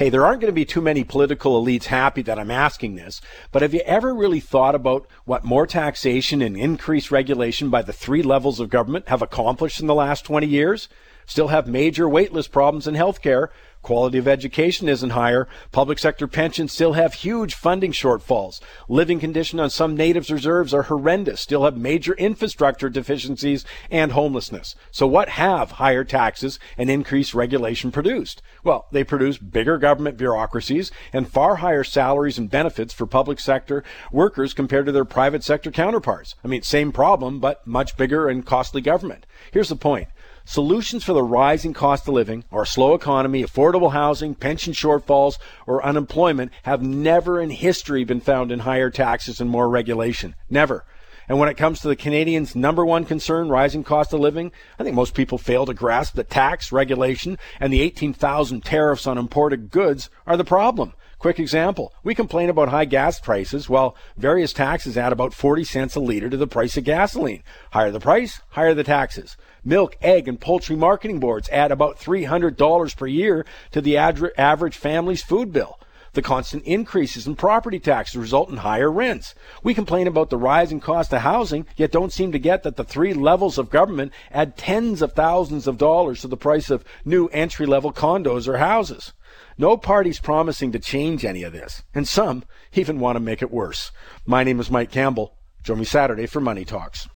Hey, there aren't going to be too many political elites happy that I'm asking this, but have you ever really thought about what more taxation and increased regulation by the three levels of government have accomplished in the last 20 years? Still have major waitlist problems in healthcare. Quality of education isn't higher. Public sector pensions still have huge funding shortfalls. Living conditions on some natives' reserves are horrendous. Still have major infrastructure deficiencies and homelessness. So what have higher taxes and increased regulation produced? Well, they produce bigger government bureaucracies and far higher salaries and benefits for public sector workers compared to their private sector counterparts. I mean, same problem, but much bigger and costly government. Here's the point. Solutions for the rising cost of living, our slow economy, affordable housing, pension shortfalls, or unemployment have never in history been found in higher taxes and more regulation. Never. And when it comes to the Canadians' number one concern, rising cost of living, I think most people fail to grasp that tax, regulation, and the 18,000 tariffs on imported goods are the problem. Quick example, we complain about high gas prices, while various taxes add about 40 cents a litre to the price of gasoline. Higher the price, higher the taxes. Milk, egg, and poultry marketing boards add about $300 per year to the average family's food bill. The constant increases in property taxes result in higher rents. We complain about the rising cost of housing, yet don't seem to get that the three levels of government add tens of thousands of dollars to the price of new entry-level condos or houses. No party's promising to change any of this, and some even want to make it worse. My name is Mike Campbell. Join me Saturday for Money Talks.